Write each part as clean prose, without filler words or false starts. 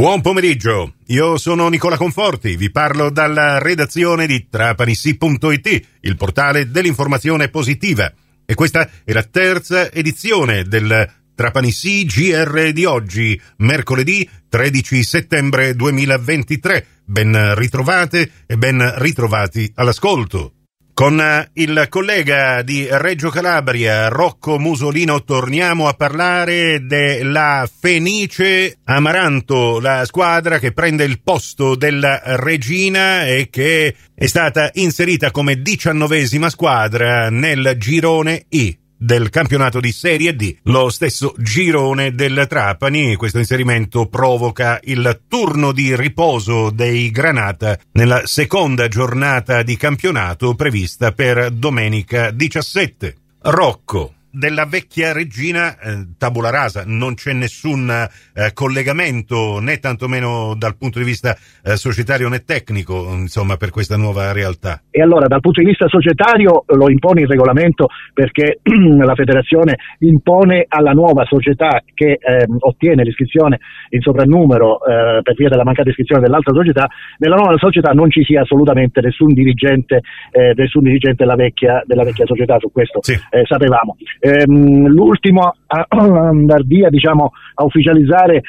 Buon pomeriggio, io sono Nicola Conforti, vi parlo dalla redazione di Trapanisì.it, il portale dell'informazione positiva. E questa è la terza edizione del Trapanisì GR di oggi, mercoledì 13 settembre 2023. Ben ritrovate e ben ritrovati all'ascolto. Con il collega di Reggio Calabria, Rocco Musolino, torniamo a parlare della Fenice Amaranto, la squadra che prende il posto della Regina e che è stata inserita come 19ª squadra nel girone I del campionato di Serie D, lo stesso girone del Trapani. Questo inserimento provoca il turno di riposo dei Granata nella seconda giornata di campionato prevista per domenica 17. Rocco, della vecchia Regina, tabula rasa, non c'è nessun collegamento né tantomeno dal punto di vista societario né tecnico, insomma, per questa nuova realtà. E allora, dal punto di vista societario lo impone il regolamento, perché la federazione impone alla nuova società che ottiene l'iscrizione in sovrannumero per via della mancata iscrizione dell'altra società, nella nuova società non ci sia assolutamente nessun dirigente della vecchia società. Su questo sì, sapevamo. L'ultimo a andar via, diciamo, a ufficializzare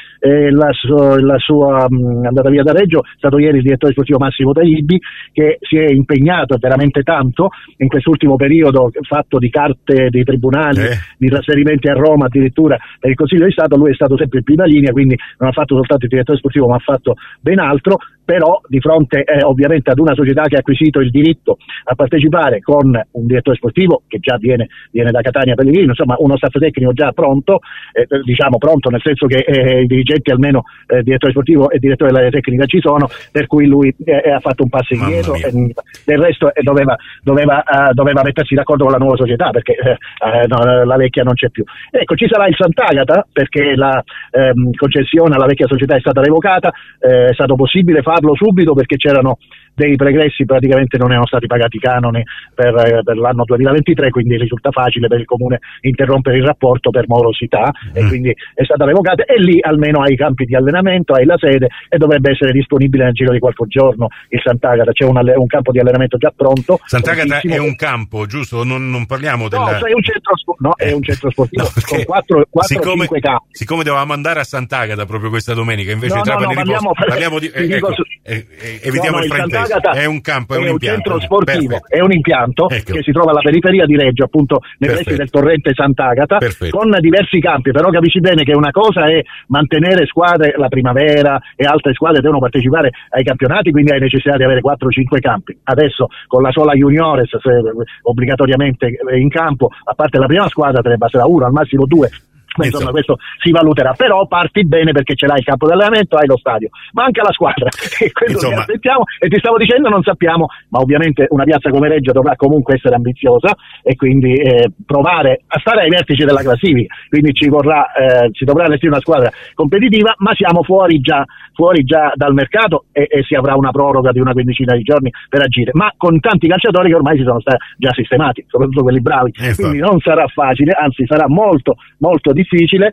la sua andata via da Reggio è stato ieri il direttore sportivo Massimo Taibbi, che si è impegnato veramente tanto in quest'ultimo periodo fatto di carte dei tribunali, di trasferimenti a Roma addirittura per il Consiglio di Stato. Lui è stato sempre in prima linea, quindi non ha fatto soltanto il direttore sportivo ma ha fatto ben altro. Però di fronte ovviamente ad una società che ha acquisito il diritto a partecipare con un direttore sportivo che già viene da Catania, Pellegrino, insomma uno staff tecnico già pronto, diciamo pronto nel senso che i dirigenti, almeno direttore sportivo e direttore della tecnica, ci sono, per cui lui ha fatto un passo indietro. Del resto doveva mettersi d'accordo con la nuova società, perché no, la vecchia non c'è più. Ecco, ci sarà il Sant'Agata, perché la concessione alla vecchia società è stata revocata. È stato possibile farlo subito perché c'erano dei pregressi, praticamente non erano stati pagati i canoni per l'anno 2023, quindi risulta facile per il comune interrompere il rapporto per morosità, e quindi è stata revocata, e lì almeno hai i campi di allenamento, hai la sede e dovrebbe essere disponibile nel giro di qualche giorno il Sant'Agata. C'è un campo di allenamento già pronto. Sant'Agata è un campo, giusto? Non parliamo della... No, cioè è un centro sportivo, no, con 4-5 campi. Siccome dovevamo andare a Sant'Agata proprio questa domenica, invece evitiamo il frainteso. È un campo, è un impianto, centro sportivo, perfetto. È un impianto, ecco, che si trova alla periferia di Reggio, appunto nei pressi del torrente Sant'Agata, perfetto, con diversi campi. Però capisci bene che una cosa è mantenere squadre la primavera e altre squadre devono partecipare ai campionati, quindi hai necessità di avere 4-5 campi. Adesso con la sola juniores obbligatoriamente in campo, a parte la prima squadra, te ne basterà uno, al massimo due. Insomma, questo si valuterà, però parti bene perché ce l'hai il campo di allenamento, hai lo stadio, manca la squadra, e quello che aspettiamo. E ti stavo dicendo, non sappiamo, ma ovviamente una piazza come Reggio dovrà comunque essere ambiziosa e quindi provare a stare ai vertici della classifica, quindi ci dovrà allestire una squadra competitiva, ma siamo fuori già dal mercato, e si avrà una proroga di una quindicina di giorni per agire, ma con tanti calciatori che ormai si sono già sistemati, soprattutto quelli bravi, quindi non sarà facile, anzi sarà molto molto difficile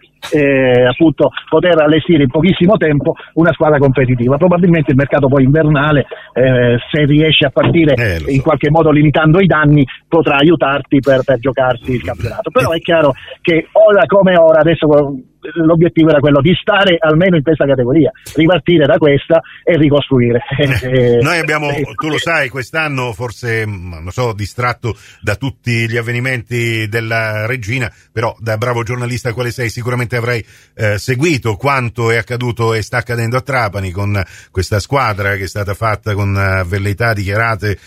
appunto poter allestire in pochissimo tempo una squadra competitiva. Probabilmente il mercato poi invernale, se riesce a partire in qualche modo limitando i danni, potrà aiutarti per giocarsi il campionato. Però è chiaro che ora come ora adesso l'obiettivo era quello di stare almeno in questa categoria, ripartire da questa e ricostruire. Noi abbiamo, tu lo sai, quest'anno forse non so, distratto da tutti gli avvenimenti della Regina, però da bravo giornalista quale sei sicuramente avrai seguito quanto è accaduto e sta accadendo a Trapani con questa squadra che è stata fatta con velleità dichiarate,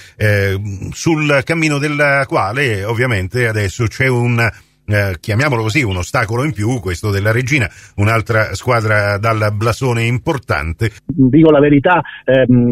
sul cammino della quale ovviamente adesso c'è un chiamiamolo così, un ostacolo in più, questo della Regina, un'altra squadra dal blasone importante. Dico la verità,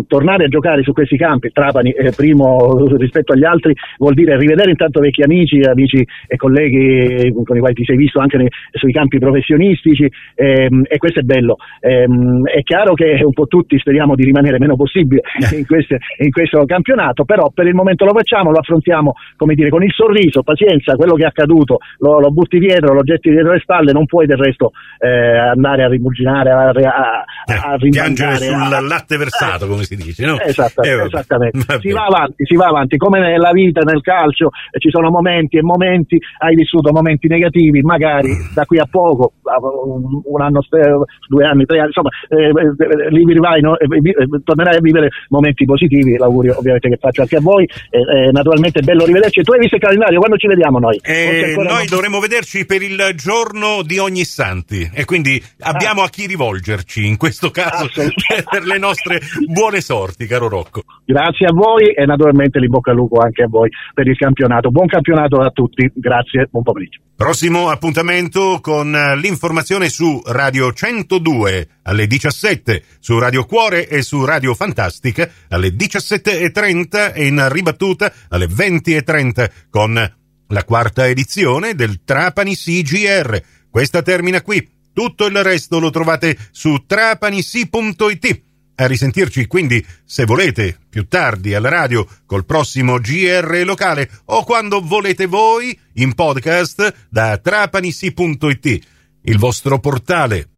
tornare a giocare su questi campi, Trapani primo rispetto agli altri, vuol dire rivedere intanto vecchi amici e colleghi con i quali ti sei visto anche sui campi professionistici, e questo è bello. È chiaro che un po' tutti speriamo di rimanere meno possibile in questo campionato, però per il momento lo facciamo, lo affrontiamo, come dire, con il sorriso, pazienza, quello che è accaduto lo lo butti dietro, lo getti dietro le spalle, non puoi del resto andare a rimuginare, a piangere sul latte versato, come si dice, no? Esattamente. Si va avanti, come nella vita, nel calcio, ci sono momenti e momenti, hai vissuto momenti negativi, magari da qui a poco, un anno, 2 anni, 3 anni, insomma, li vivrai, no? Tornerai a vivere momenti positivi, l'augurio ovviamente che faccio anche a voi, naturalmente è bello rivederci. Tu hai visto il calendario, quando ci vediamo noi? Noi dovremo vederci per il giorno di Ognissanti e quindi abbiamo a chi rivolgerci in questo caso per le nostre buone sorti, caro Rocco. Grazie a voi e naturalmente bocca al lupo anche a voi per il campionato. Buon campionato a tutti, grazie, buon pomeriggio. Prossimo appuntamento con l'informazione su Radio 102 alle 17, su Radio Cuore e su Radio Fantastica alle 17:30 e in ribattuta alle 20:30 con la quarta edizione del Trapanisì GR. Questa termina qui, tutto il resto lo trovate su Trapanisì.it. A risentirci quindi, se volete, più tardi alla radio col prossimo GR locale o quando volete voi in podcast da Trapanisì.it, il vostro portale